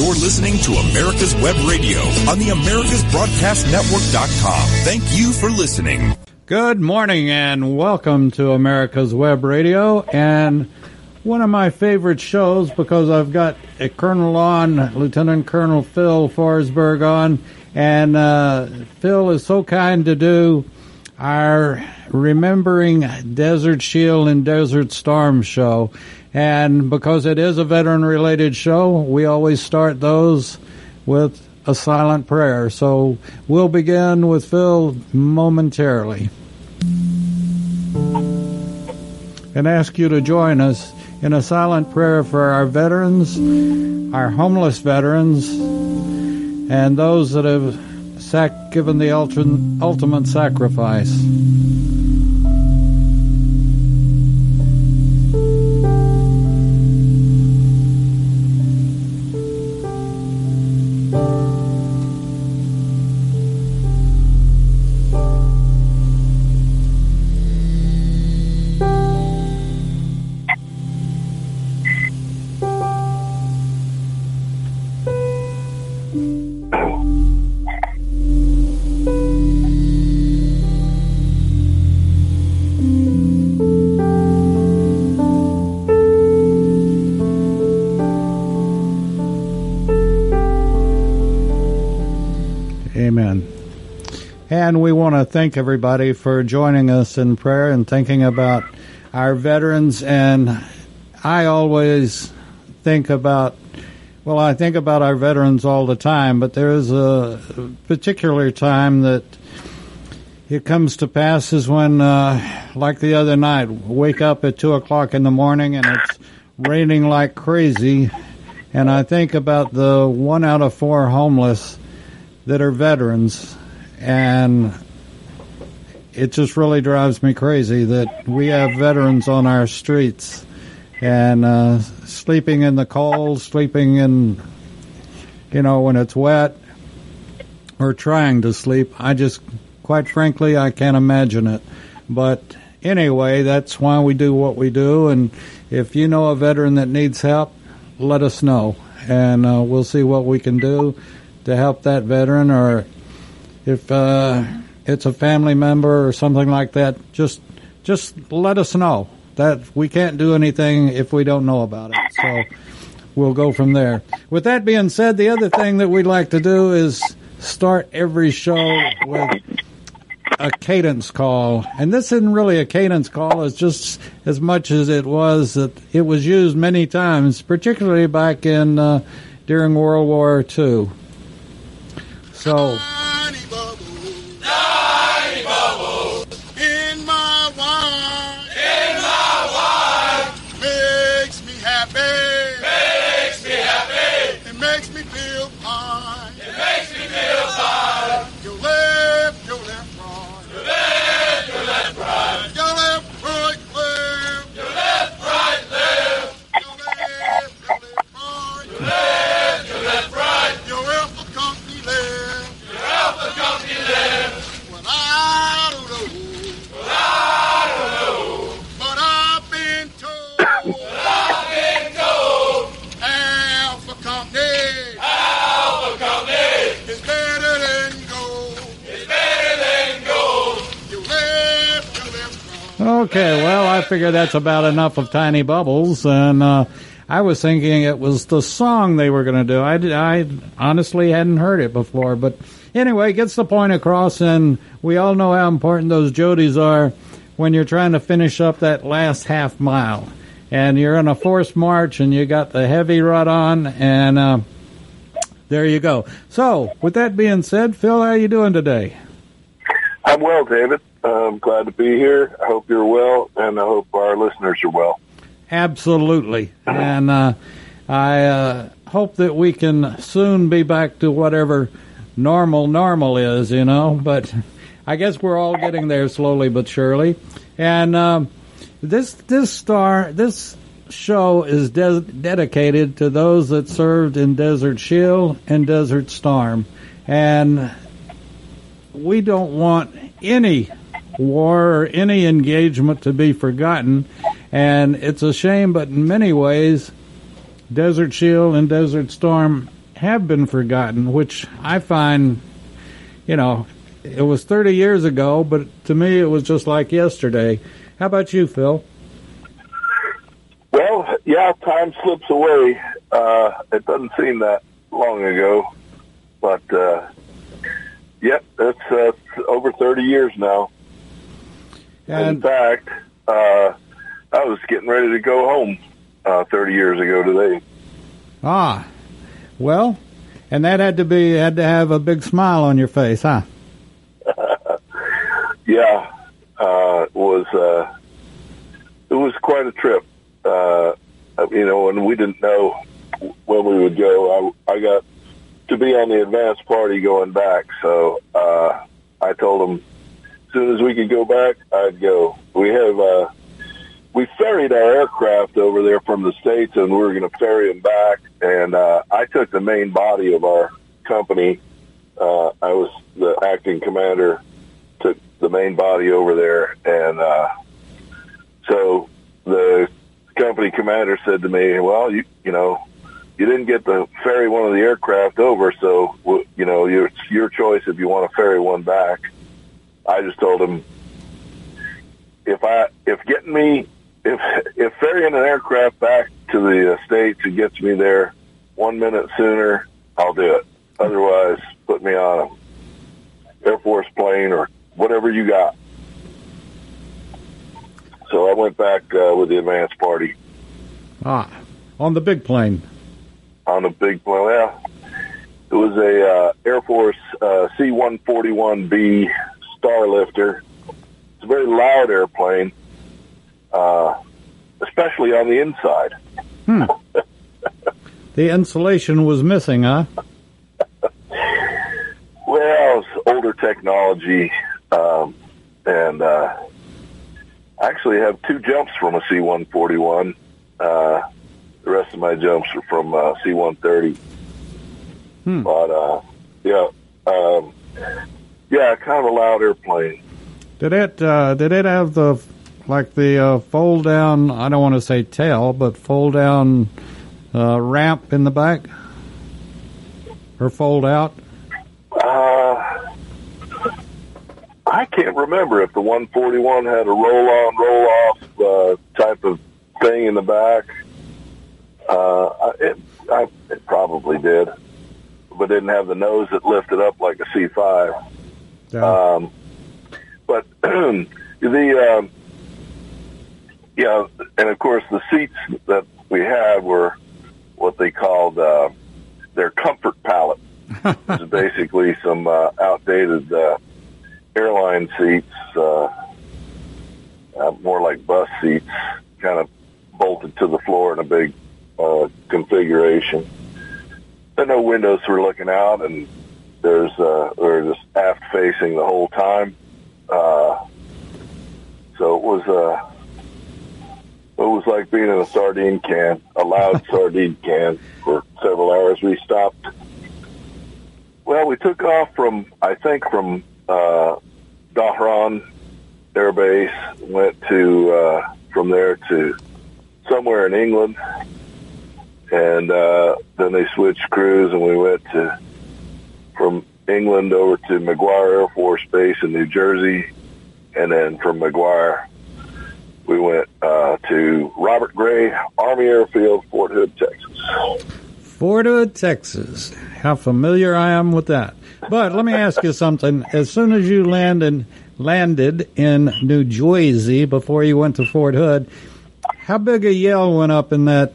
You're listening to America's Web Radio on the AmericasBroadcastNetwork.com. Thank you for listening. Good morning and welcome to America's Web Radio, and one of my favorite shows because I've got a colonel on, Lieutenant Colonel Phil Forsberg on, and Phil is so kind to do our Remembering Desert Shield and Desert Storm show. And because it is a veteran-related show, we always start those with a silent prayer. So we'll begin with Phil momentarily and ask you to join us in a silent prayer for our veterans, our homeless veterans, and those that have given the ultimate sacrifice. And we want to thank everybody for joining us in prayer and thinking about our veterans. And I always think about, well, I think about our veterans all the time, but there is a particular time that it comes to pass is when, like the other night, wake up at 2 o'clock in the morning and it's raining like crazy. And I think about the 1 out of 4 homeless that are veterans. And it just really drives me crazy that we have veterans on our streets and sleeping in the cold, sleeping in, you know, when it's wet, or trying to sleep. I just, quite frankly, I can't imagine it. But anyway, that's why we do what we do. And if you know a veteran that needs help, let us know. And we'll see what we can do to help that veteran, or if it's a family member or something like that, just let us know. That we can't do anything if we don't know about it. So we'll go from there. With that being said, the other thing that we'd like to do is start every show with a cadence call. And this isn't really a cadence call. It's just as much as it was that it was used many times, particularly back in during World War II. So... Okay, well, I figure that's about enough of Tiny Bubbles, and I was thinking it was the song they were going to do. I honestly hadn't heard it before, but anyway, it gets the point across, and we all know how important those Jodies are when you're trying to finish up that last half mile, and you're in a forced march, and you got the heavy rut on, and there you go. So, with that being said, Phil, how you doing today? I'm well, David. I'm glad to be here. I hope you're well, and I hope our listeners are well. Absolutely. And I hope that we can soon be back to whatever normal is, you know. But I guess we're all getting there slowly but surely. And this show is dedicated to those that served in Desert Shield and Desert Storm. And we don't want any war or any engagement to be forgotten, and it's a shame, but in many ways Desert Shield and Desert Storm have been forgotten, which I find, you know, it was 30 years ago, but to me it was just like yesterday. How about you, Phil? Well, yeah, time slips away. It doesn't seem that long ago, but yep, it's over 30 years now. And in fact, I was getting ready to go home 30 years ago today. Ah, well, and that had to have a big smile on your face, huh? Yeah, it was quite a trip. You know, and we didn't know when we would go. I got to be on the advance party going back, so I told them as soon as we could go back, I'd go. We ferried our aircraft over there from the States, and we were going to ferry them back. And I took the main body of our company. I was the acting commander, took the main body over there. And so the company commander said to me, well, you know, you didn't get to ferry one of the aircraft over, so, you know, it's your choice if you want to ferry one back. I just told him, if ferrying an aircraft back to the States and gets me there 1 minute sooner, I'll do it. Otherwise, put me on an Air Force plane or whatever you got. So I went back with the advance party. Ah, on the big plane. On the big plane, yeah. It was a Air Force C-141B Starlifter. It's a very loud airplane, especially on the inside. Hmm. The insulation was missing, huh? Well, it's older technology, and I actually have two jumps from a C-141. The rest of my jumps are from C-130. Hmm. But, yeah, kind of a loud airplane. Did it have the fold down? I don't want to say tail, but fold down ramp in the back or fold out? I can't remember if the 141 had a roll-on, roll-off type of thing in the back. It probably did, but didn't have the nose that lifted up like a C-5. Yeah. But and of course the seats that we had were what they called their comfort pallet. Which is basically some outdated airline seats, more like bus seats, kind of bolted to the floor in a big configuration. But no windows were looking out, and they're just aft facing the whole time. So it was like being in a sardine can, a loud sardine can for several hours. We stopped. Well, we took off from Dhahran Air Base, went to, from there to somewhere in England. And, then they switched crews and we went from England over to McGuire Air Force Base in New Jersey, and then from McGuire we went to Robert Gray Army Airfield, Fort Hood, Texas. Fort Hood, Texas. How familiar I am with that. But let me ask you something. As soon as you landed in New Jersey before you went to Fort Hood, how big a yell went up in that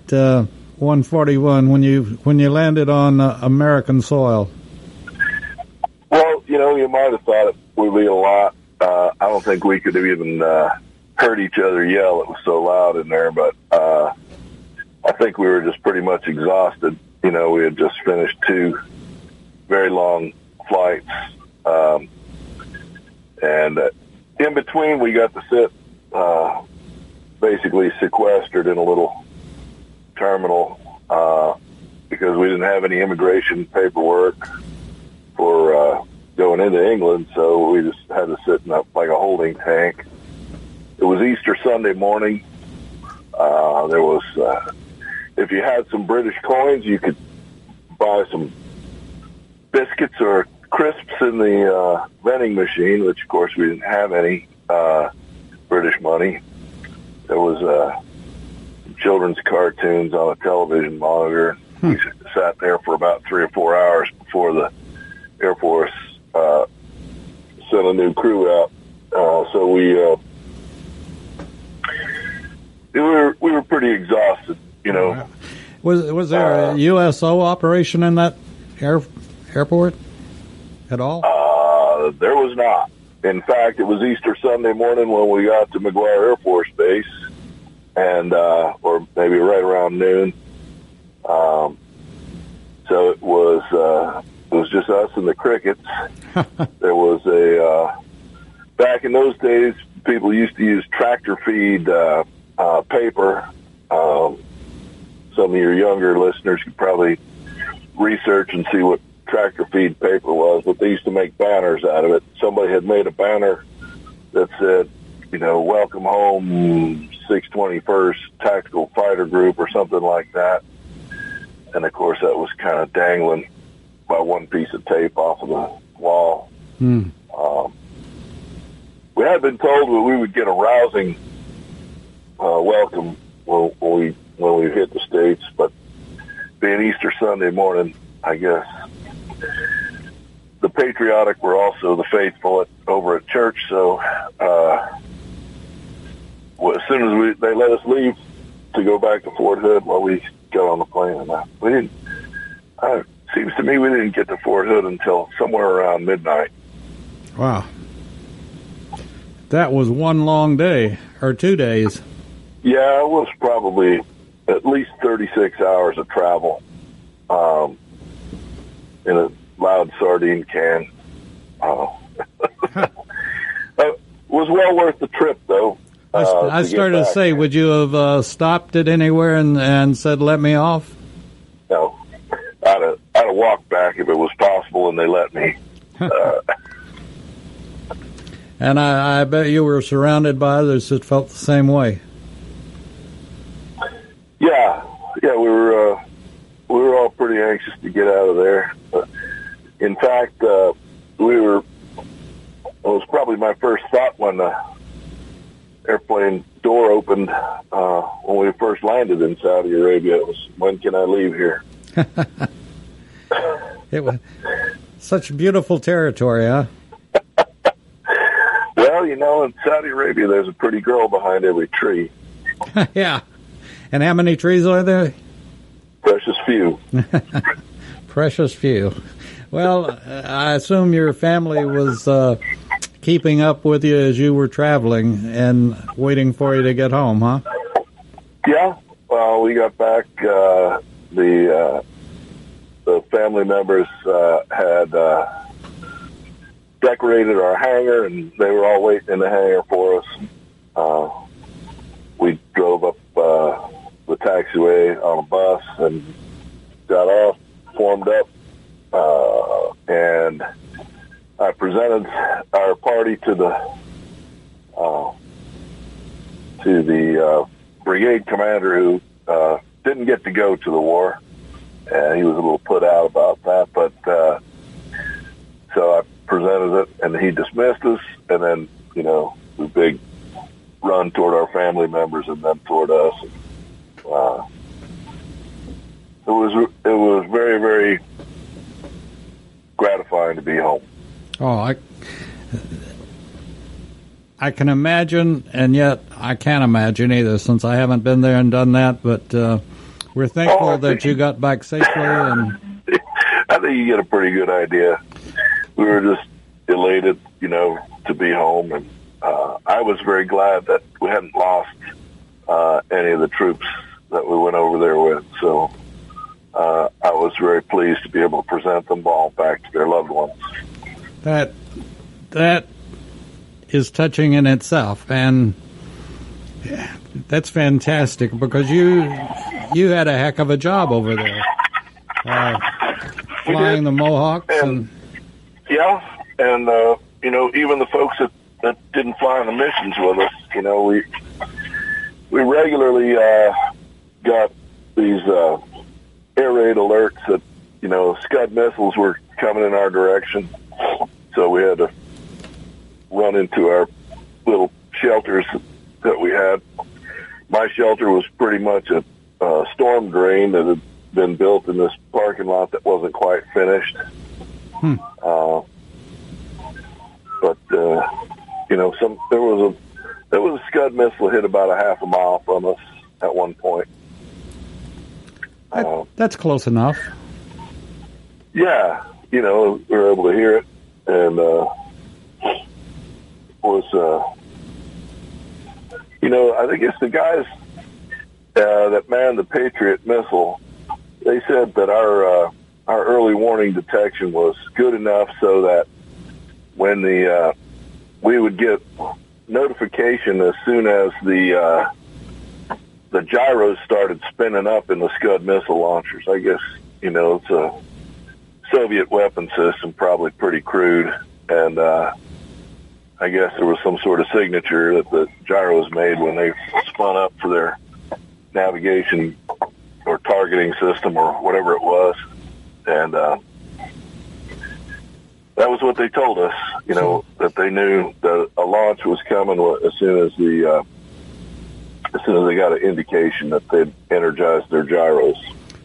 141 when you landed on American soil? Well, you know, you might have thought it would be a lot. I don't think we could have even heard each other yell. It was so loud in there, but I think we were just pretty much exhausted. You know, we had just finished two very long flights. And in between, we got to sit basically sequestered in a little terminal because we didn't have any immigration paperwork for going into England, so we just had to sit in like a holding tank. It was Easter Sunday morning. There was, if you had some British coins, you could buy some biscuits or crisps in the vending machine, which, of course, we didn't have any British money. There was children's cartoons on a television monitor. We sat there for about 3 or 4 hours before the Air Force sent a new crew out. So we were pretty exhausted, you know. Wow. Was there a USO operation in that airport at all? There was not. In fact, it was Easter Sunday morning when we got to McGuire Air Force Base, and or maybe right around noon. So it was just us and the crickets. There was a back in those days, people used to use tractor feed paper. Some of your younger listeners could probably research and see what tractor feed paper was, but they used to make banners out of it. Somebody had made a banner that said, you know, welcome home 621st Tactical Fighter Group or something like that. And, of course, that was kind of dangling by one piece of tape off of the wall. We had been told that we would get a rousing welcome when we hit the States, but being Easter Sunday morning, I guess, the patriotic were also the faithful over at church, so as soon as they let us leave to go back to Fort Hood, well, we got on the plane, and we didn't, it seems to me we didn't get to Fort Hood until somewhere around midnight. Wow. That was one long day, or 2 days. Yeah, it was probably at least 36 hours of travel in a loud sardine can. It was well worth the trip, though. I started to say, would you have stopped it anywhere and said, let me off? No. I'd have walked back if it was possible, and they let me. And I bet you were surrounded by others that felt the same way. Yeah, we were all pretty anxious to get out of there. In fact, it was probably my first thought when the airplane door opened when we first landed in Saudi Arabia. It was, when can I leave here? It was such beautiful territory, huh? Well, you know, in Saudi Arabia, there's a pretty girl behind every tree. Yeah. And how many trees are there? Precious few. Precious few. Well, I assume your family was keeping up with you as you were traveling and waiting for you to get home, huh? Yeah. Well, we got back. The family members had decorated our hangar, and they were all waiting in the hangar for us. We drove up the taxiway on a bus and got off, formed up, and I presented our party to the brigade commander who didn't get to go to the war, and he was a little put out about that, but so I presented it, and he dismissed us, and then, you know, the big run toward our family members and them toward us. It was very, very gratifying to be home. Oh, I can imagine, and yet I can't imagine either, since I haven't been there and done that. But we're thankful that you got back safely. And I think you get a pretty good idea. We were just elated, you know, to be home, and I was very glad that we hadn't lost any of the troops that we went over there with. So I was very pleased to be able to present them all back to their loved ones. That is touching in itself, and that's fantastic, because you had a heck of a job over there, flying the Mohawks. And you know, even the folks that didn't fly on the missions with us, you know, we regularly got these air raid alerts that you know, Scud missiles were coming in our direction, so we had to run into our little shelters that we had. My shelter was pretty much a storm drain that had been built in this parking lot that wasn't quite finished. There was a Scud missile hit about a half a mile from us at one point. That's close enough. Yeah, you know, we were able to hear it, and I think it's the guys that manned the Patriot missile. They said that our early warning detection was good enough so that when we would get notification as soon as the gyros started spinning up in the Scud missile launchers. I guess, you know, it's a Soviet weapon system, probably pretty crude, and I guess there was some sort of signature that the gyros made when they spun up for their navigation or targeting system or whatever it was, and that was what they told us, you know, that they knew that a launch was coming as soon as they got an indication that they'd energized their gyros.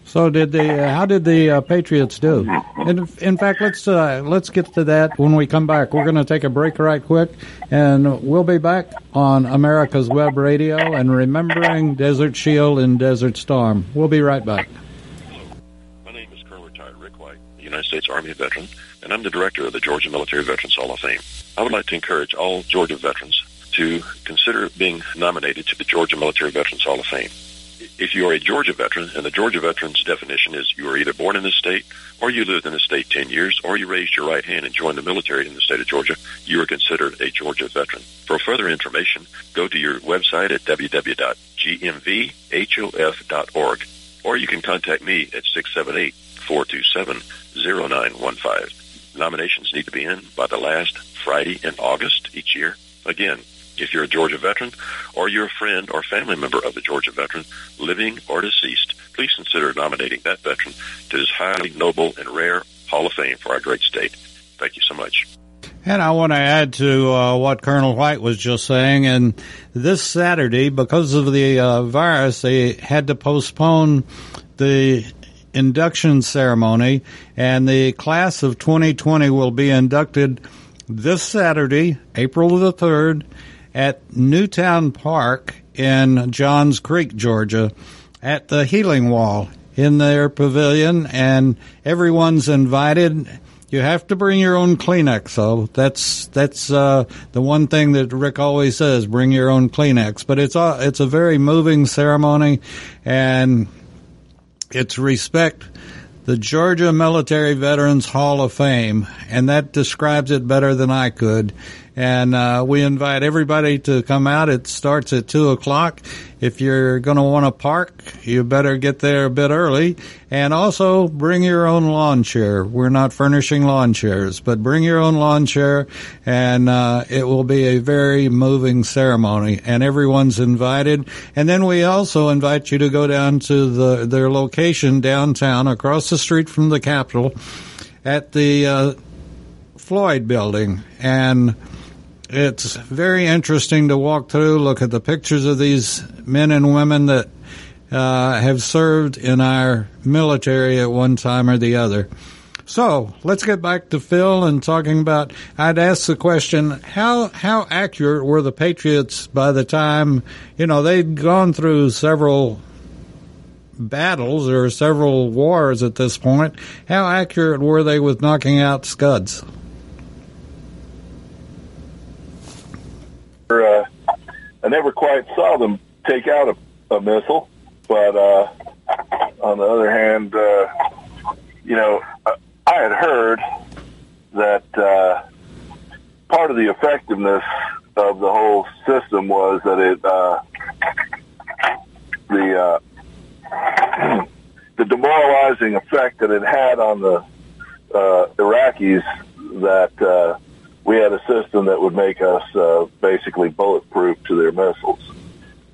So how did the Patriots do? And in fact, let's get to that when we come back. We're going to take a break right quick, and we'll be back on America's Web Radio and remembering Desert Shield and Desert Storm. We'll be right back. My name is Colonel Retired Rick White, a United States Army veteran, and I'm the director of the Georgia Military Veterans Hall of Fame. I would like to encourage all Georgia veterans to consider being nominated to the Georgia Military Veterans Hall of Fame. If you are a Georgia veteran, and the Georgia veteran's definition is you were either born in the state, or you lived in the state 10 years, or you raised your right hand and joined the military in the state of Georgia, you are considered a Georgia veteran. For further information, go to your website at www.gmvhof.org, or you can contact me at 678-427-0915. Nominations need to be in by the last Friday in August each year. Again, if you're a Georgia veteran or you're a friend or family member of a Georgia veteran, living or deceased, please consider nominating that veteran to this highly noble and rare Hall of Fame for our great state. Thank you so much. And I want to add to what Colonel White was just saying. And this Saturday, because of the virus, they had to postpone the induction ceremony, and the class of 2020 will be inducted this Saturday, April the 3rd, at Newtown Park in Johns Creek, Georgia, at the Healing Wall in their pavilion, and everyone's invited. You have to bring your own Kleenex, though. That's the one thing that Rick always says: bring your own Kleenex. But it's a very moving ceremony, and it's respect the Georgia Military Veterans Hall of Fame, and that describes it better than I could. And we invite everybody to come out. It starts at 2 o'clock. If you're going to want to park, you better get there a bit early. And also bring your own lawn chair. We're not furnishing lawn chairs, but bring your own lawn chair, and it will be a very moving ceremony. And everyone's invited. And then we also invite you to go down to their location downtown across the street from the Capitol at the Floyd Building. And it's very interesting to walk through, look at the pictures of these men and women that have served in our military at one time or the other. So let's get back to Phil and talking about, I'd ask the question, how accurate were the Patriots by the time, you know, they'd gone through several battles or several wars at this point. How accurate were they with knocking out Scuds? I never quite saw them take out a missile, but on the other hand, you know, I had heard that part of the effectiveness of the whole system was that the demoralizing effect that it had on the Iraqis, that we had a system that would make us basically bulletproof to their missiles.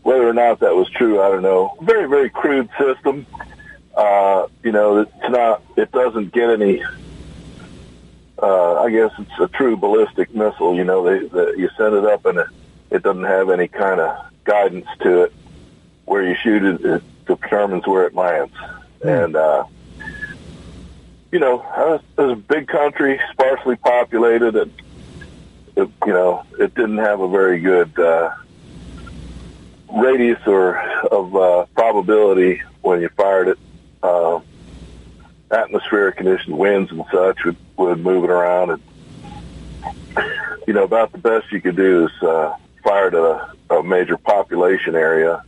Whether or not that was true, I don't know. Very, very crude system. you know, it's not, it doesn't get any, I guess it's a true ballistic missile. You know, you send it up and it doesn't have any kind of guidance to it. Where you shoot it, it determines where it lands. And, you know, it was a big country, sparsely populated, and, it, you know, it didn't have a very good radius or of probability when you fired it. Atmospheric conditioned winds and such would move it around, and you know, about the best you could do is fire to a major population area.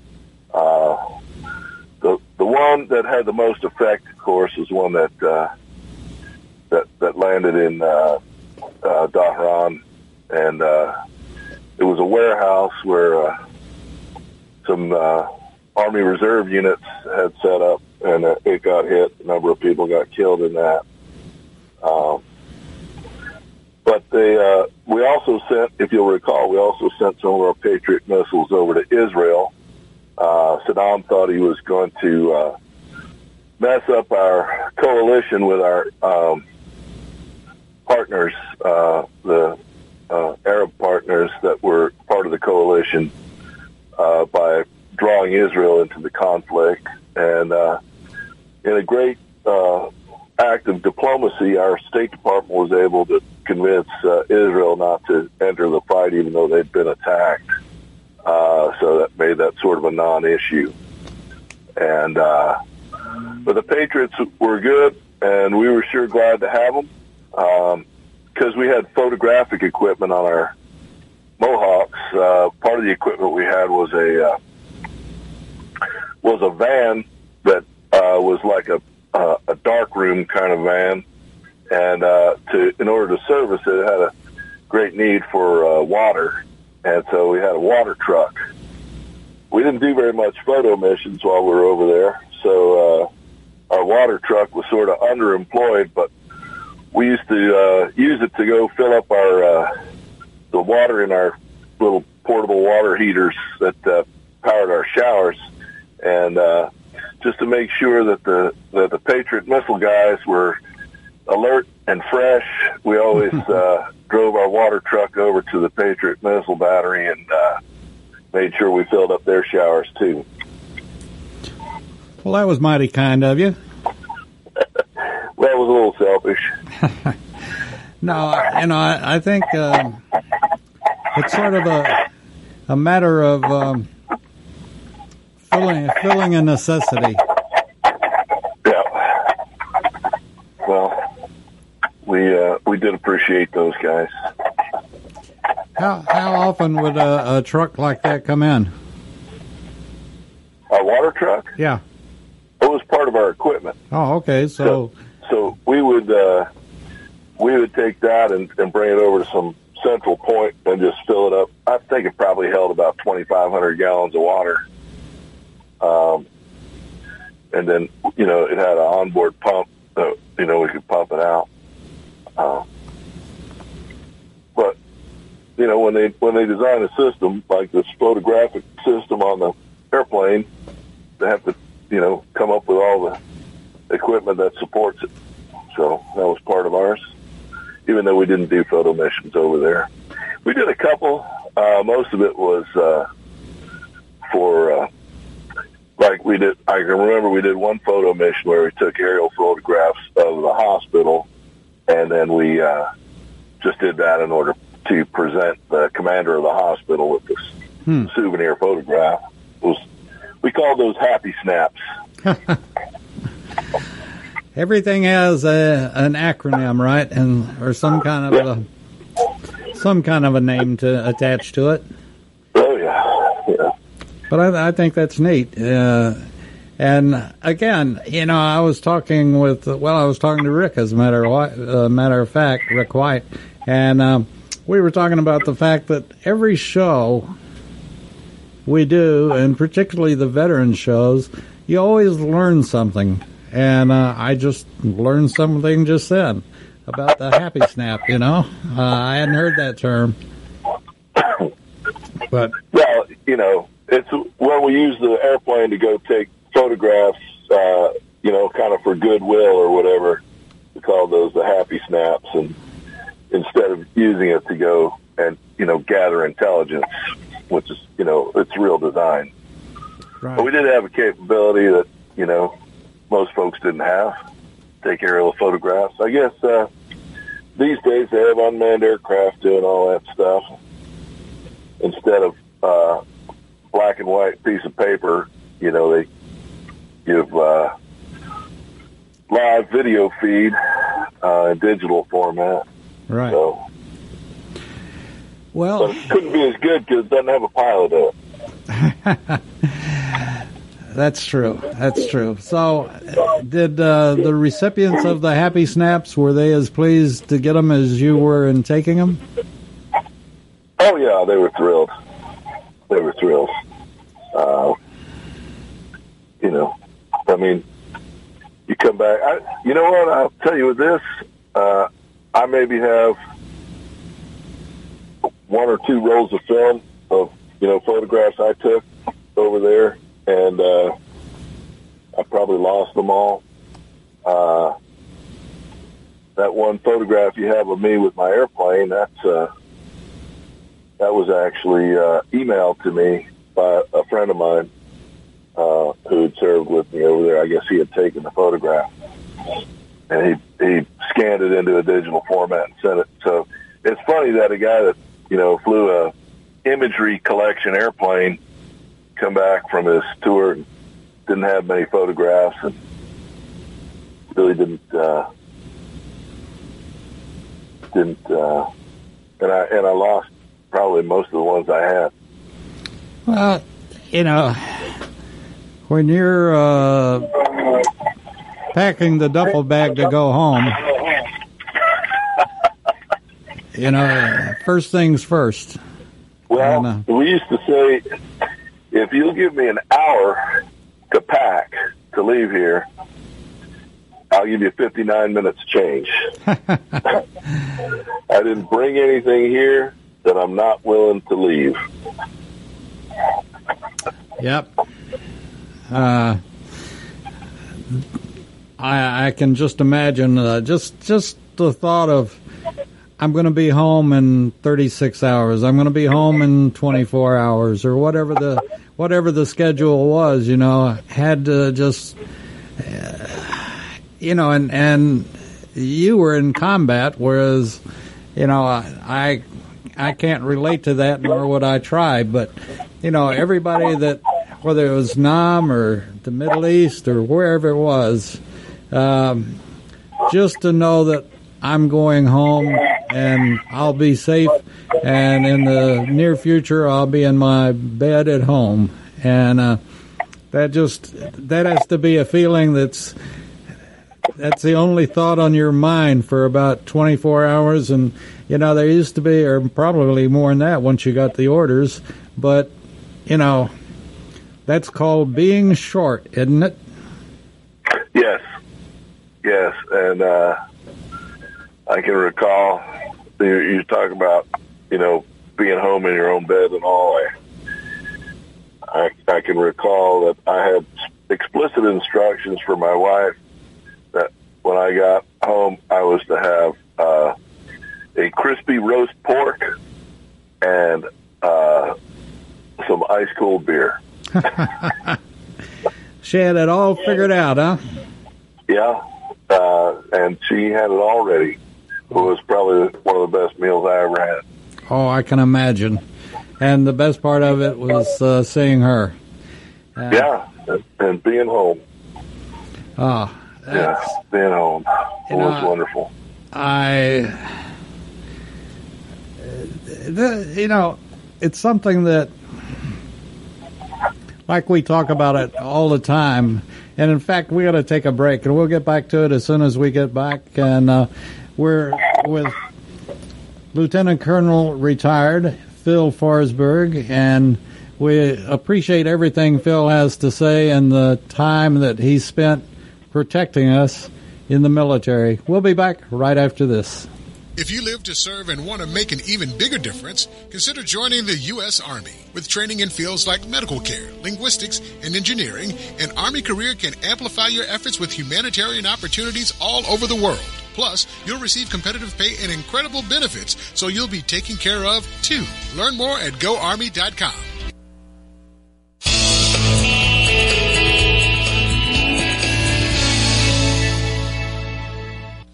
The one that had the most effect, of course, is one that that landed in Dhahran, and it was a warehouse where some Army Reserve units had set up, and it got hit. A number of people got killed in that. But we also sent, if you'll recall, we also sent some of our Patriot missiles over to Israel. Saddam thought he was going to mess up our coalition with our partners, the Arab partners that were part of the coalition, by drawing Israel into the conflict. And in a great act of diplomacy, our State Department was able to convince Israel not to enter the fight, even though they'd been attacked. So that made that sort of a non-issue. And but the Patriots were good, and we were sure glad to have them, because we had photographic equipment on our Mohawks. Part of the equipment we had was a van that was like a dark room kind of van, and in order to service it, it had a great need for water, and so we had a water truck. We didn't do very much photo missions while we were over there, so our water truck was sort of underemployed, but we used to use it to go fill up our the water in our little portable water heaters that powered our showers. And just to make sure that the Patriot missile guys were alert and fresh, we always drove our water truck over to the Patriot missile battery and made sure we filled up their showers too. Well, that was mighty kind of you. That was a little selfish. No, and I think it's sort of a matter of filling a necessity. Yeah. Well, we did appreciate those guys. How often would a truck like that come in? A water truck? Yeah. It was part of our equipment. Oh, okay. So we would take that and bring it over to some central point and just fill it up. I think it probably held about 2,500 gallons of water. And then, you know, it had an onboard pump, so, you know, we could pump it out. But, you know, when they design a system like this photographic system on the airplane, they have to, you know, come up with all the equipment that supports it. So that was part of ours, even though we didn't do photo missions over there. We did a couple. Most of it was for... like we did, I can remember we did one photo mission where we took aerial photographs of the hospital, and then we just did that in order to present the commander of the hospital with this souvenir photograph. We called those happy snaps. Everything has an acronym, right, and or some kind of a name to attach to it. Oh yeah. But I think that's neat. And again, you know, I was talking to Rick, as a matter of fact, Rick White, and we were talking about the fact that every show we do, and particularly the veteran shows, you always learn something. And I just learned something just then about the happy snap, you know. I hadn't heard that term. But well, you know, it's when we use the airplane to go take photographs, you know, kind of for goodwill or whatever. We called those the happy snaps, and instead of using it to go and, you know, gather intelligence, which is, you know, it's real design. Right. But we did have a capability that, you know, most folks didn't have, take aerial photographs. I guess these days they have unmanned aircraft doing all that stuff. Instead of black and white piece of paper, you know, they give live video feed in digital format. Right. So, well, but it couldn't be as good because it doesn't have a pilot in it. That's true. That's true. So, did the recipients of the Happy Snaps, were they as pleased to get them as you were in taking them? Oh yeah, they were thrilled. They were thrilled. You know, I mean, you come back. You know what? I'll tell you with this. I maybe have one or two rolls of film of, you know, photographs I took over there, and I probably lost them all. That one photograph you have of me with my airplane, that was actually emailed to me by a friend of mine who had served with me over there. I guess he had taken the photograph, and he scanned it into a digital format and sent it. So it's funny that a guy that, you know, flew a imagery collection airplane, come back from his tour and didn't have many photographs and really didn't and I lost probably most of the ones I had. Well, you know, when you're packing the duffel bag to go home, you know, first things first. Well, we used to say, if you'll give me an hour to pack, to leave here, I'll give you 59 minutes change. I didn't bring anything here that I'm not willing to leave. Yep. I can just imagine just the thought of, I'm going to be home in 36 hours. I'm going to be home in 24 hours, or whatever the schedule was. You know, had to just, you know, and you were in combat, whereas, you know, I can't relate to that, nor would I try. But, you know, everybody that, whether it was Nam or the Middle East or wherever it was, just to know that I'm going home and I'll be safe, and in the near future I'll be in my bed at home, and that has to be a feeling that's the only thought on your mind for about 24 hours. And, you know, there used to be, or probably more than that once you got the orders, but, you know, that's called being short, isn't it? Yes and I can recall, you talk about, you know, being home in your own bed and all. I can recall that I had explicit instructions for my wife that when I got home, I was to have a crispy roast pork and some ice-cold beer. She had it all figured out, huh? Yeah, and she had it all ready. It was probably one of the best meals I ever had. Oh, I can imagine. And the best part of it was seeing her. And being home. Oh, that's, being home. It was wonderful. You know, it's something that, like, we talk about it all the time. And, in fact, we got to take a break, and we'll get back to it as soon as we get back. And we're with Lieutenant Colonel Retired Phil Forsberg, and we appreciate everything Phil has to say and the time that he spent protecting us in the military. We'll be back right after this. If you live to serve and want to make an even bigger difference, consider joining the U.S. Army. With training in fields like medical care, linguistics, and engineering, an Army career can amplify your efforts with humanitarian opportunities all over the world. Plus, you'll receive competitive pay and incredible benefits, so you'll be taken care of, too. Learn more at GoArmy.com.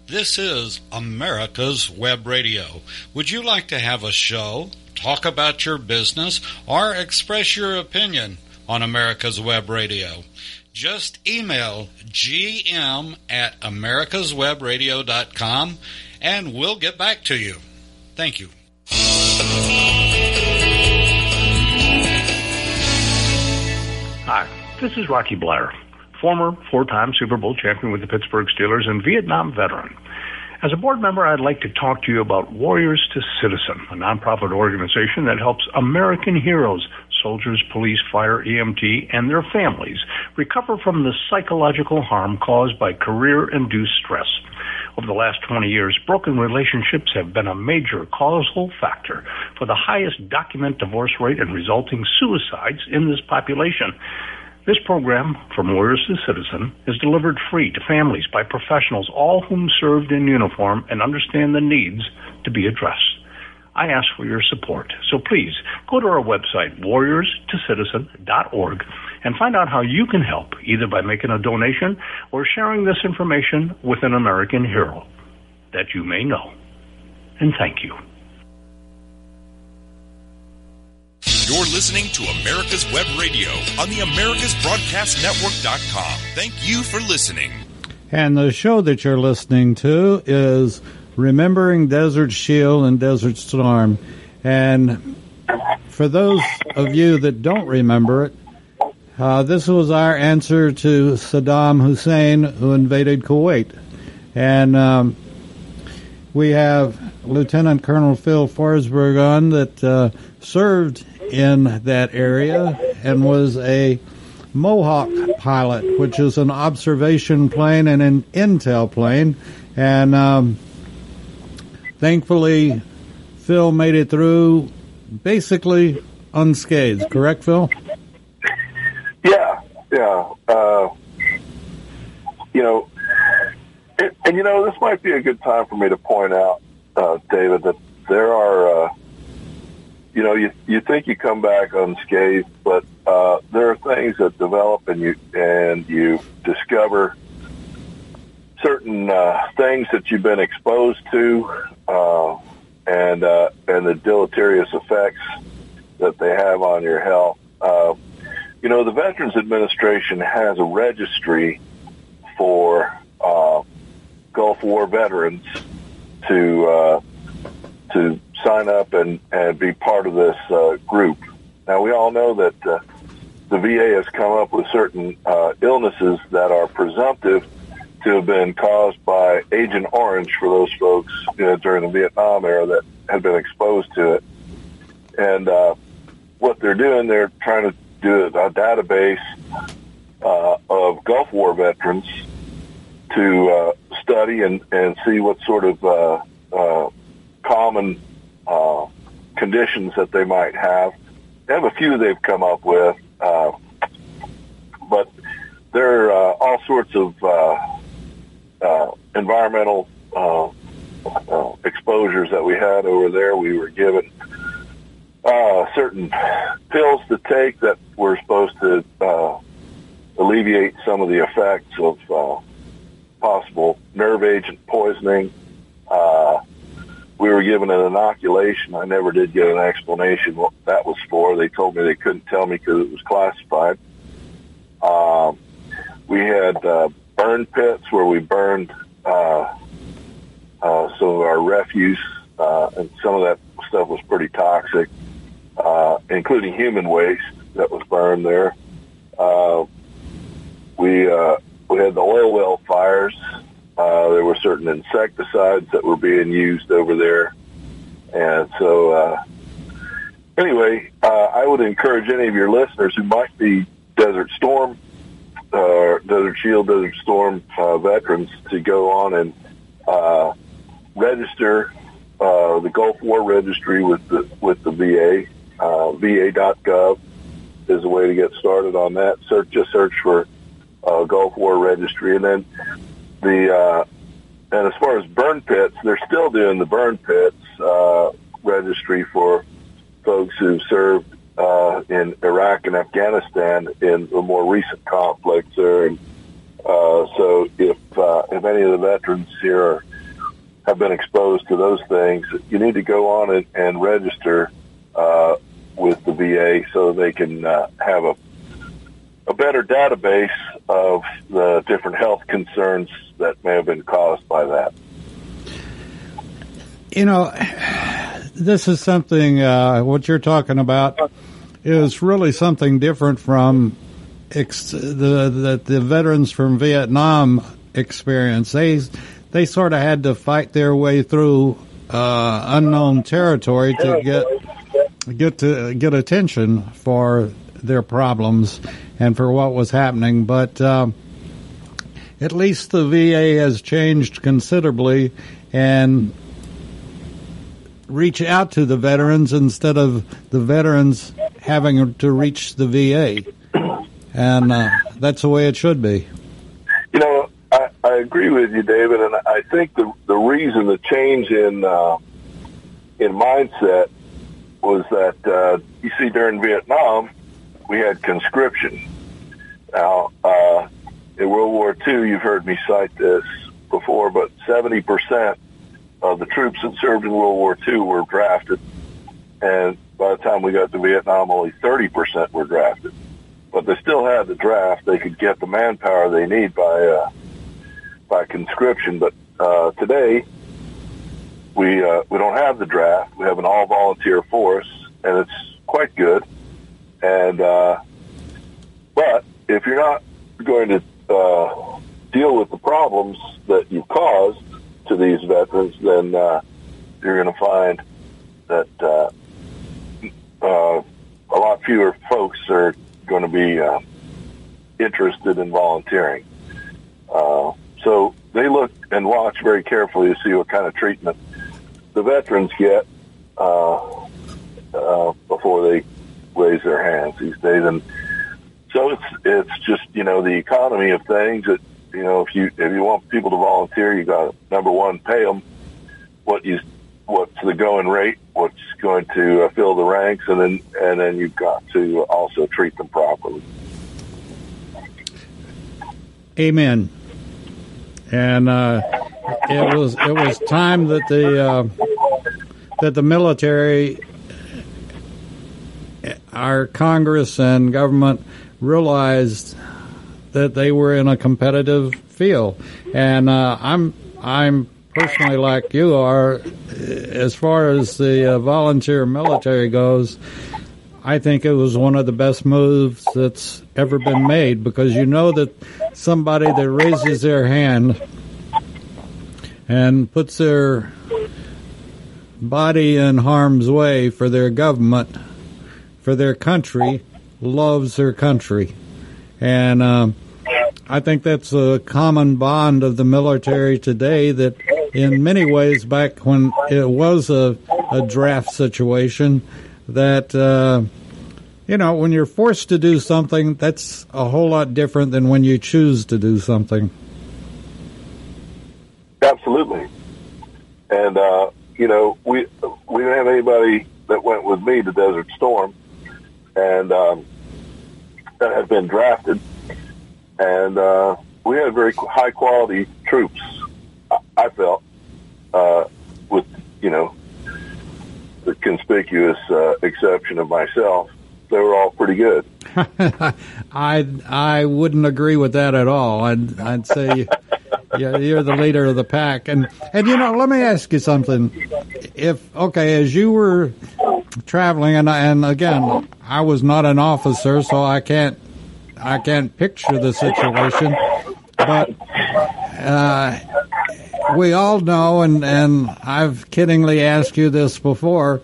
This is America's Web Radio. Would you like to have a show, talk about your business, or express your opinion on America's Web Radio? Just email gm@americaswebradio.com and we'll get back to you. Thank you. Hi, this is Rocky Blyer, former four-time Super Bowl champion with the Pittsburgh Steelers and Vietnam veteran. As a board member, I'd like to talk to you about Warriors to Citizen, a nonprofit organization that helps American heroes, soldiers, police, fire, EMT, and their families recover from the psychological harm caused by career-induced stress. Over the last 20 years, broken relationships have been a major causal factor for the highest documented divorce rate and resulting suicides in this population. This program, From Warriors to Citizen, is delivered free to families by professionals, all whom served in uniform and understand the needs to be addressed. I ask for your support, so please go to our website, warriorstocitizen.org, and find out how you can help, either by making a donation or sharing this information with an American hero that you may know. And thank you. You're listening to America's Web Radio on the AmericasBroadcastNetwork.com. Thank you for listening. And the show that you're listening to is Remembering Desert Shield and Desert Storm. And for those of you that don't remember it, this was our answer to Saddam Hussein, who invaded Kuwait. And we have Lieutenant Colonel Phil Forsberg on that served in that area and was a Mohawk pilot, which is an observation plane and an intel plane. And thankfully, Phil made it through basically unscathed. Correct, Phil? Yeah. This might be a good time for me to point out, David, that there are... You think you come back unscathed, but there are things that develop, and you discover certain things that you've been exposed to, and the deleterious effects that they have on your health. The Veterans Administration has a registry for Gulf War veterans to sign up and be part of this group. Now, we all know that the VA has come up with certain illnesses that are presumptive to have been caused by Agent Orange for those folks during the Vietnam era that had been exposed to it. And what they're doing, they're trying to do a database of Gulf War veterans to study and see what sort of common conditions that they might have. They have a few they've come up with, but there are all sorts of environmental exposures that we had over there. We were given certain pills to take that were supposed to alleviate some of the effects of possible nerve agent poisoning. We were given an inoculation. I never did get an explanation what that was for. They told me they couldn't tell me because it was classified. We had burn pits where we burned some of our refuse, and some of that stuff was pretty toxic, including human waste that was burned there. We had the oil well fires. There were certain insecticides that were being used over there. And so, I would encourage any of your listeners who might be Desert Storm, Desert Shield, Desert Storm veterans to go on and register the Gulf War Registry with the VA. VA.gov is the way to get started on that. Just search for Gulf War Registry, and then and as far as burn pits, they're still doing the burn pits registry for folks who served in Iraq and Afghanistan in the more recent conflicts there. And so if any of the veterans here have been exposed to those things, you need to go on and register with the VA so they can have a better database of the different health concerns that may have been caused by that. You know, this is something, what you're talking about is really something different from the veterans from Vietnam experience. They sort of had to fight their way through unknown territory to get attention for their problems and for what was happening. But at least the VA has changed considerably and reach out to the veterans instead of the veterans having to reach the VA. And that's the way it should be. You know, I agree with you, David, and I think the reason the change in mindset was that, you see, during Vietnam, we had conscription. Now, in World War II, you've heard me cite this before, but 70% of the troops that served in World War II were drafted. And by the time we got to Vietnam, only 30% were drafted. But they still had the draft. They could get the manpower they need by conscription. But today, we don't have the draft. We have an all-volunteer force, and it's quite good. And but if you're not going to deal with the problems that you caused to these veterans, then you're going to find that a lot fewer folks are going to be interested in volunteering. So they look and watch very carefully to see what kind of treatment the veterans get before they raise their hands these days. And so it's just, you know, the economy of things. That, you know, if you want people to volunteer, you got to, number one, pay them what's the going rate, what's going to fill the ranks, and then you've got to also treat them properly. Amen. And it was time that the military, our Congress and government, realized that they were in a competitive field. And I'm personally, like you are, as far as the volunteer military goes, I think it was one of the best moves that's ever been made, because you know that somebody that raises their hand and puts their body in harm's way for their government, for their country, loves their country. And I think that's a common bond of the military today, that in many ways back when it was a draft situation, that, you know, when you're forced to do something, that's a whole lot different than when you choose to do something. Absolutely. And, you know, we didn't have anybody that went with me to Desert Storm, and that had been drafted, and we had very high quality troops, I felt, with, you know, the conspicuous exception of myself. They were all pretty good. I wouldn't agree with that at all. I'd say you're the leader of the pack. And you know, let me ask you something. As you were traveling, and again, I was not an officer, so I can't picture the situation. But we all know, and I've kiddingly asked you this before,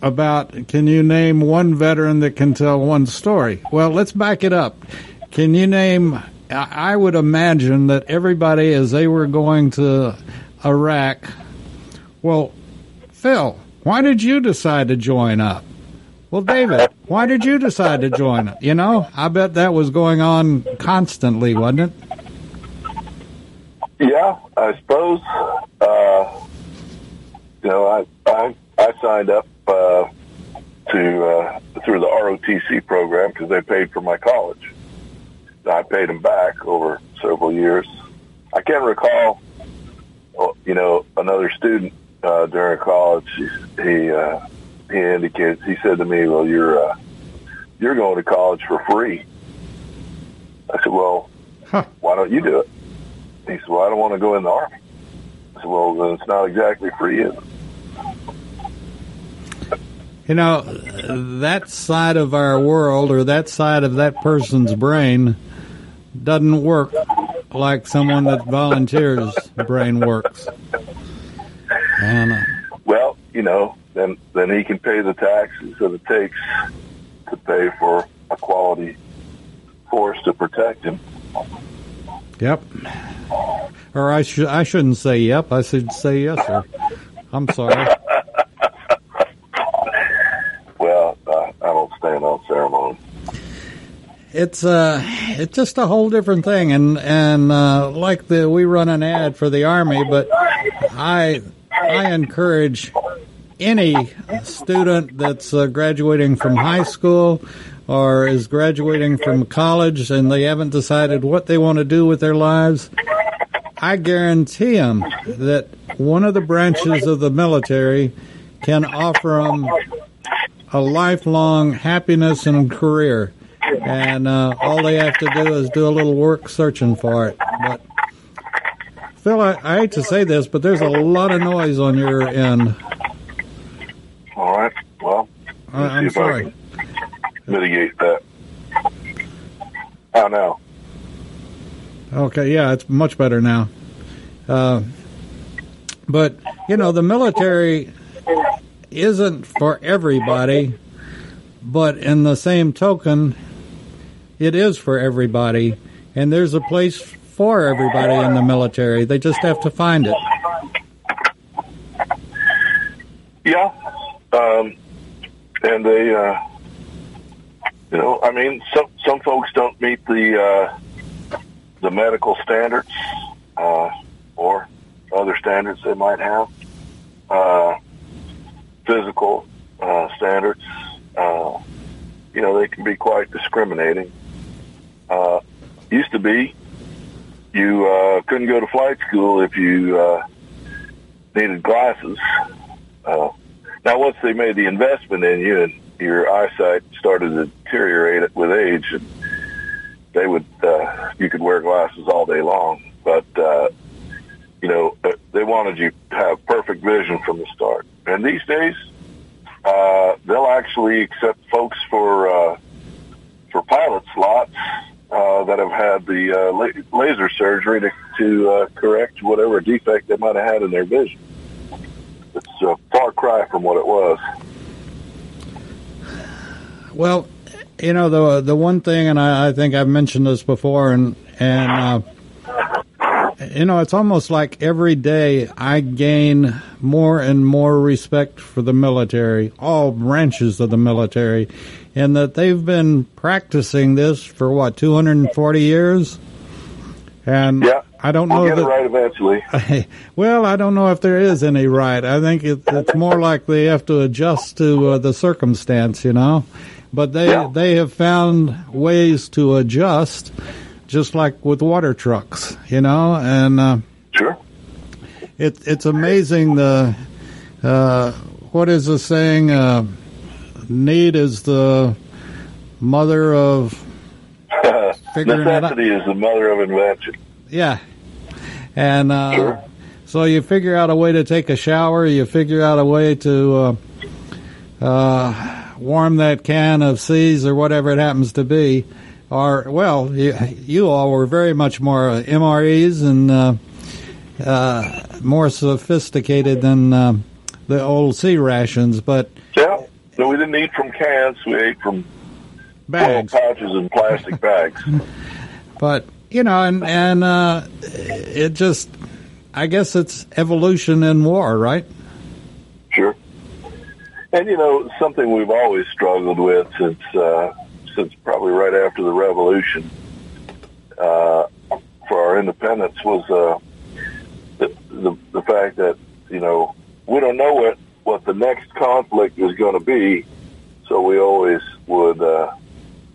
about, can you name one veteran that can tell one story? Well, let's back it up. Can you name, I would imagine that everybody, as they were going to Iraq, Well, Phil, why did you decide to join up? Well, David, why did you decide to join up? You know, I bet that was going on constantly, wasn't it? Yeah, I suppose. You know, I signed up to through the ROTC program because they paid for my college. I paid them back over several years. I can't recall, you know, another student during college. He indicated, he said to me, "Well, you're going to college for free." I said, "Well, why don't you do it?" He said, "Well, I don't want to go in the Army." I said, "Well, then it's not exactly free, is it?" You know, that side of our world, or that side of that person's brain, doesn't work like someone that volunteers' brain works. And, well, you know, then he can pay the taxes that it takes to pay for a quality force to protect him. Yep. Or I shouldn't say yep. I should say yes, sir. I'm sorry. Well, I don't stand on ceremony. It's just a whole different thing, and like we run an ad for the Army, but I encourage any student that's graduating from high school or is graduating from college and they haven't decided what they want to do with their lives, I guarantee them that one of the branches of the military can offer them a lifelong happiness and career. And all they have to do is do a little work searching for it. But Phil, I hate to say this, but there's a lot of noise on your end. All right. Well, I'm sorry. Mitigate that. Oh, no. Okay, yeah, it's much better now. But, you know, the military isn't for everybody, but in the same token, it is for everybody, and there's a place for everybody in the military. They just have to find it. Yeah. And they... You know, I mean, some folks don't meet the medical standards or other standards they might have, physical standards. You know, they can be quite discriminating. Used to be, you couldn't go to flight school if you needed glasses. Now, once they made the investment in you and your eyesight started to deteriorate with age, and they would you could wear glasses all day long, but you know, they wanted you to have perfect vision from the start. And these days they'll actually accept folks for pilot slots that have had the laser surgery to correct whatever defect they might have had in their vision. It's a far cry from what it was. Well, you know, the one thing, and I think I've mentioned this before, and you know, it's almost like every day I gain more and more respect for the military, all branches of the military, and that they've been practicing this for, 240 years? And yeah, I don't know. We'll get it right eventually. Well, I don't know if there is any right. I think it's more like they have to adjust to the circumstance, you know. But they have found ways to adjust, just like with water trucks, you know. And sure, it's amazing. The what is the saying? Need is the mother of figuring it out. Necessity is the mother of invention. Yeah, and sure. So you figure out a way to take a shower. You figure out a way to warm that can of C's or whatever it happens to be, or well, you all were very much more MREs and more sophisticated than the old C rations. But yeah, no, we didn't eat from cans. We ate from bags, pouches, and plastic bags. But you know, and it just, I guess it's evolution in war, right? And, you know, something we've always struggled with since probably right after the Revolution for our independence was the fact that, you know, we don't know what the next conflict is going to be, so we always would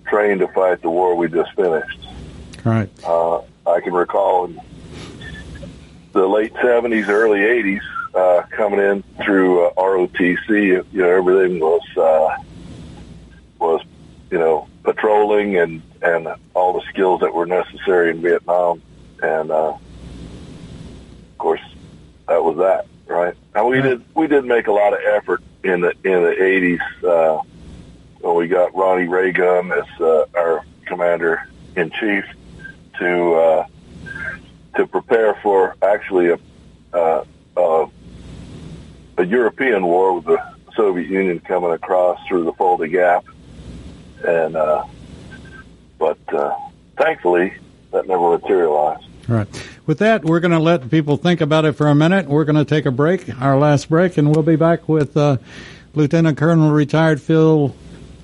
train to fight the war we just finished. Right. I can recall in the late 70s, early 80s, coming in through ROTC, you know, everything was you know, patrolling and all the skills that were necessary in Vietnam, and of course that was that, right? And we did make a lot of effort in the 80s when we got Ronnie Reagan as our commander in chief to prepare for actually a European war with the Soviet Union coming across through the Fulda Gap, and but thankfully that never materialized. All right. With that, we're going to let people think about it for a minute. We're going to take a break, our last break, and we'll be back with Lieutenant Colonel Retired Phil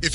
If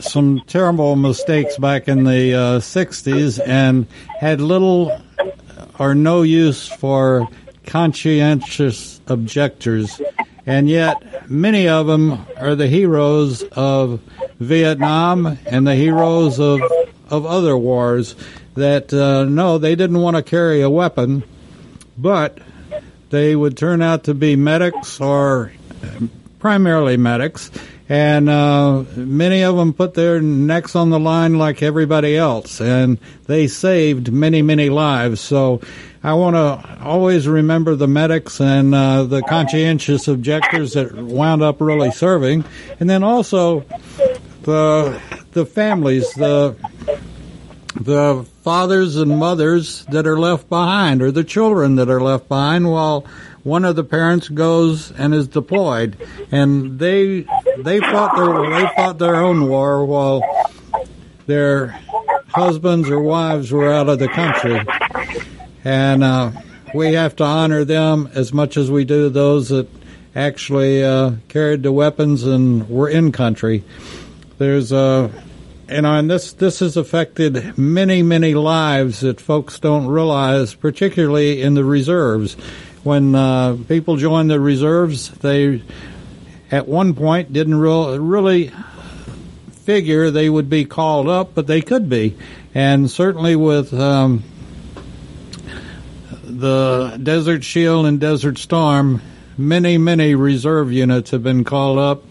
some terrible mistakes back in the 60s and had little or no use for conscientious objectors, and yet many of them are the heroes of Vietnam and the heroes of other wars that no, they didn't want to carry a weapon, but they would turn out to be medics, or primarily medics. And many of them put their necks on the line like everybody else, and they saved many, many lives. So I want to always remember the medics and the conscientious objectors that wound up really serving, and then also the families, the fathers and mothers that are left behind, or the children that are left behind while one of the parents goes and is deployed, and they fought their own war while their husbands or wives were out of the country, and we have to honor them as much as we do those that actually carried the weapons and were in country. There's and this has affected many, many lives that folks don't realize, particularly in the reserves. When people joined the reserves, they at one point didn't really figure they would be called up, but they could be. And certainly with the Desert Shield and Desert Storm, many, many reserve units have been called up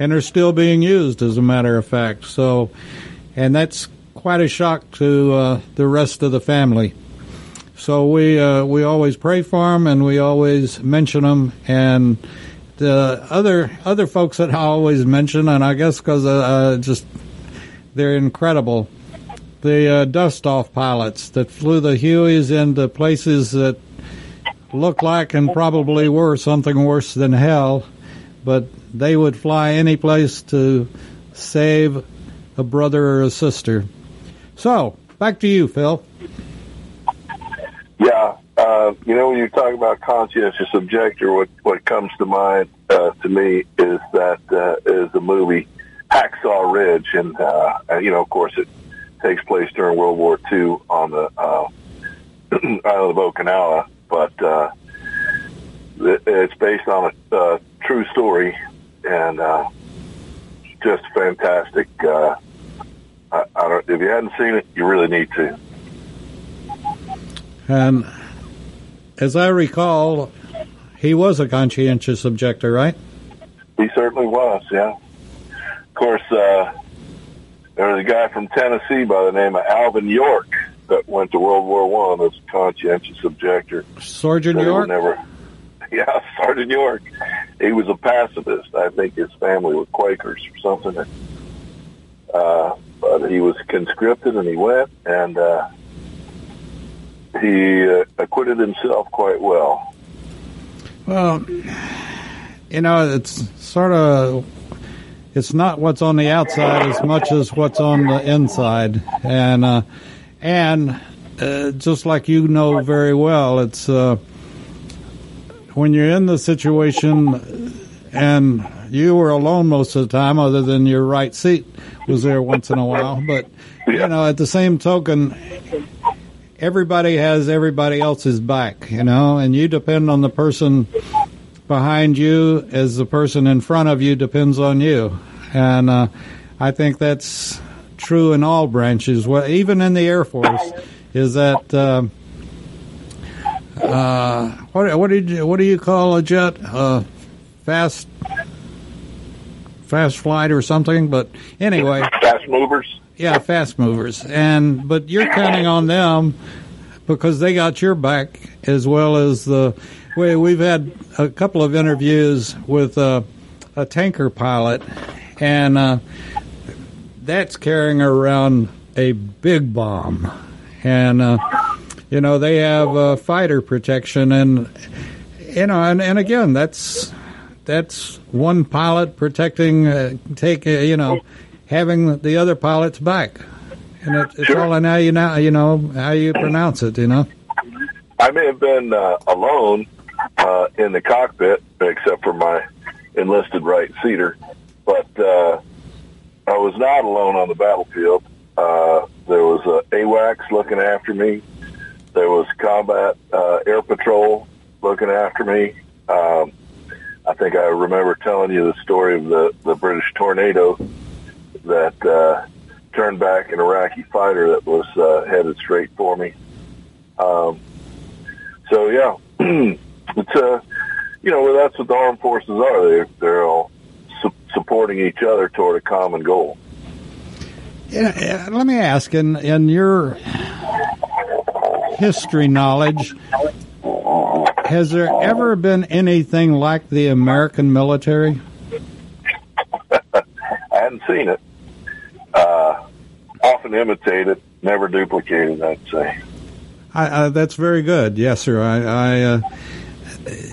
and are still being used, as a matter of fact. So, and that's quite a shock to the rest of the family. So we always pray for them, and we always mention them. And the other folks that I always mention, and I guess because just they're incredible, the Dustoff pilots that flew the Hueys into places that looked like and probably were something worse than hell, but they would fly any place to save a brother or a sister. So back to you, Phil. Yeah, you know, when you talk about conscientious objector, what comes to mind to me is that is the movie Hacksaw Ridge, and you know, of course, it takes place during World War II on the island of Okinawa. But It's based on a true story, and just fantastic. I don't, if you hadn't seen it, you really need to. And as I recall, he was a conscientious objector, right? He certainly was, yeah. Of course, there was a guy from Tennessee by the name of Alvin York that went to World War I as a conscientious objector. Sergeant York? Yeah, Sergeant York. He was a pacifist. I think his family were Quakers or something. But he was conscripted, and he went, and he acquitted himself quite well. Well, you know, it's sort of, it's not what's on the outside as much as what's on the inside. And just like you know very well, it's when you're in the situation, and you were alone most of the time, other than your right seat was there once in a while. But, you know, at the same token, everybody has everybody else's back, you know, and you depend on the person behind you as the person in front of you depends on you. And I think that's true in all branches, well, even in the Air Force, is that what do you call a jet? Fast flight or something, but anyway, fast movers. Yeah, fast movers. And but you're counting on them because they got your back, as well as the way we've had a couple of interviews with a tanker pilot, and that's carrying around a big bomb, and you know, they have fighter protection, and you know, and again, that's one pilot protecting, you know, having the other pilot's back, and it's all in how you pronounce it, you know. I may have been alone in the cockpit, except for my enlisted right seater, but I was not alone on the battlefield. There was AWACS looking after me. There was Combat Air Patrol looking after me. I think I remember telling you the story of the British Tornado that turned back an Iraqi fighter that was headed straight for me. So yeah, it's you know, that's what the armed forces are. They're all supporting each other toward a common goal. Yeah, let me ask, in your history knowledge, has there ever been anything like the American military? I hadn't seen it. Often imitated, never duplicated, I'd say. That's very good. Yes, sir. I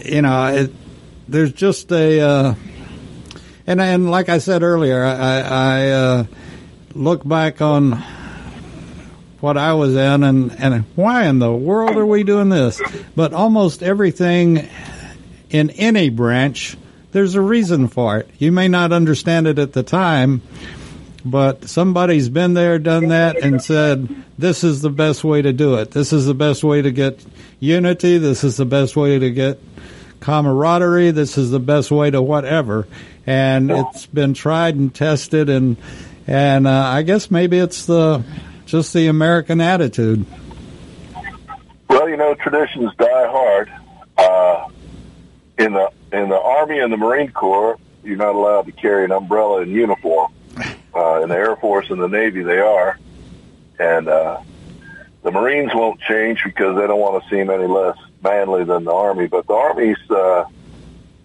you know, there's just a, and like I said earlier, I look back on what I was in, and why in the world are we doing this? But almost everything in any branch, there's a reason for it. You may not understand it at the time, but somebody's been there, done that, and said, this is the best way to do it. This is the best way to get unity. This is the best way to get camaraderie. This is the best way to whatever. And it's been tried and tested, and I guess maybe it's just the American attitude. Well, you know, traditions die hard. In the Army and the Marine Corps, you're not allowed to carry an umbrella in uniform. In the Air Force and the Navy, they are. And the Marines won't change because they don't want to seem any less manly than the Army. But the Army's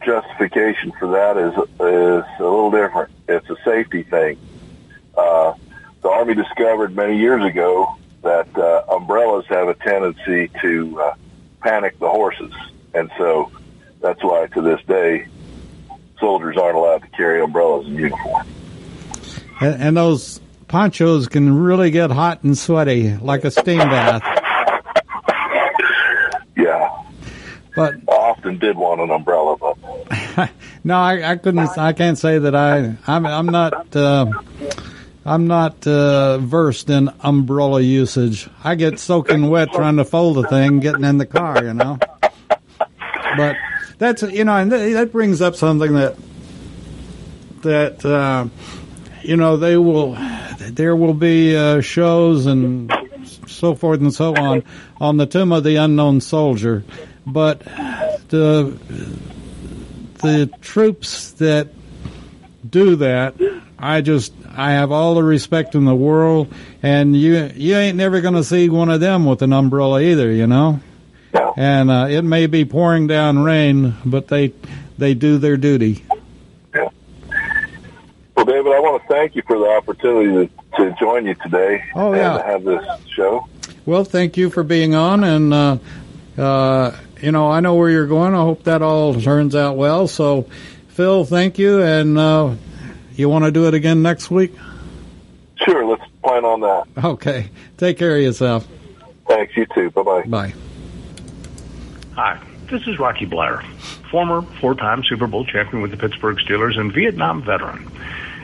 justification for that is a little different. It's a safety thing. The Army discovered many years ago that umbrellas have a tendency to panic the horses. And so that's why, to this day, soldiers aren't allowed to carry umbrellas in uniform. And those ponchos can really get hot and sweaty, like a steam bath. Yeah. But I often did want an umbrella, but no, I couldn't. I can't say that I'm not. I'm not versed in umbrella usage. I get soaking wet trying to fold a thing, getting in the car, you know. But that's, you know, and that brings up something that you know, there will be shows and so forth and so on the Tomb of the Unknown Soldier, but the troops that do that, I have all the respect in the world, and you ain't never going to see one of them with an umbrella either, you know. No. And it may be pouring down rain, but they do their duty. Yeah. Well, David, I want to thank you for the opportunity to join you today. Oh, yeah. And to have this show. Well, thank you for being on, and you know, I know where you're going. I hope that all turns out well. So, Phil, thank you, and you want to do it again next week? Sure, let's plan on that. Okay. Take care of yourself. Thanks, you too. Bye-bye. Bye. Hi, this is Rocky Blyer, former four-time Super Bowl champion with the Pittsburgh Steelers and Vietnam veteran.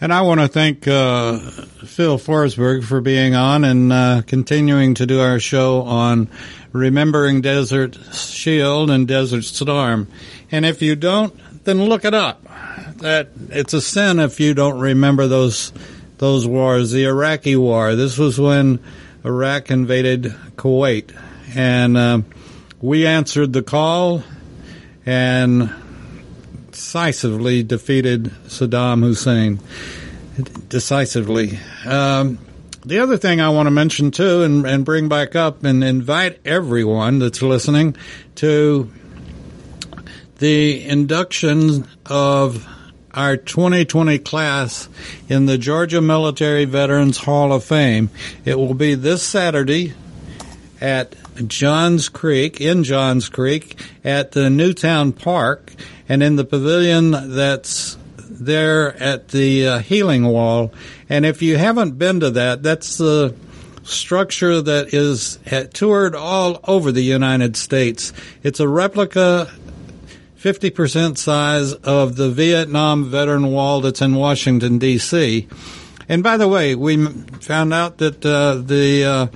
And I want to thank Phil Forsberg for being on and continuing to do our show on remembering Desert Shield and Desert Storm. And if you don't, then look it up. That it's a sin if you don't remember those wars. The Iraqi War. This was when Iraq invaded Kuwait, and we answered the call and decisively defeated Saddam Hussein. Decisively. The other thing I want to mention too, and bring back up, and invite everyone that's listening to the induction of our 2020 class in the Georgia Military Veterans Hall of Fame. It will be this Saturday at Johns Creek, at the Newtown Park, and in the pavilion that's there at the Healing Wall. And if you haven't been to that, that's the structure that is toured all over the United States. It's a replica 50% size of the Vietnam Veteran Wall that's in Washington, D.C. And by the way, we found out that the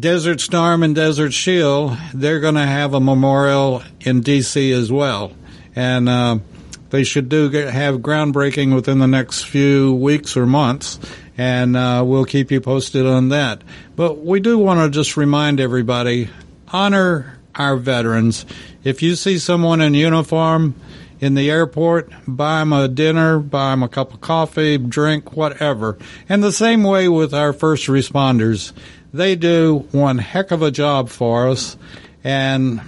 Desert Storm and Desert Shield, they're going to have a memorial in D.C. as well. And they should have groundbreaking within the next few weeks or months. And we'll keep you posted on that. But we do want to just remind everybody, honor our veterans. If you see someone in uniform in the airport, buy them a dinner, buy them a cup of coffee, drink, whatever. And the same way with our first responders. They do one heck of a job for us, and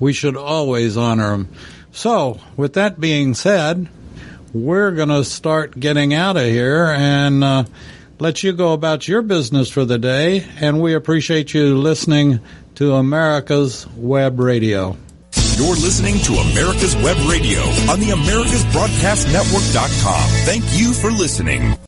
we should always honor them. So, with that being said, we're going to start getting out of here and let you go about your business for the day, and we appreciate you listening to America's Web Radio. You're listening to America's Web Radio on the AmericasBroadcastNetwork.com. Thank you for listening.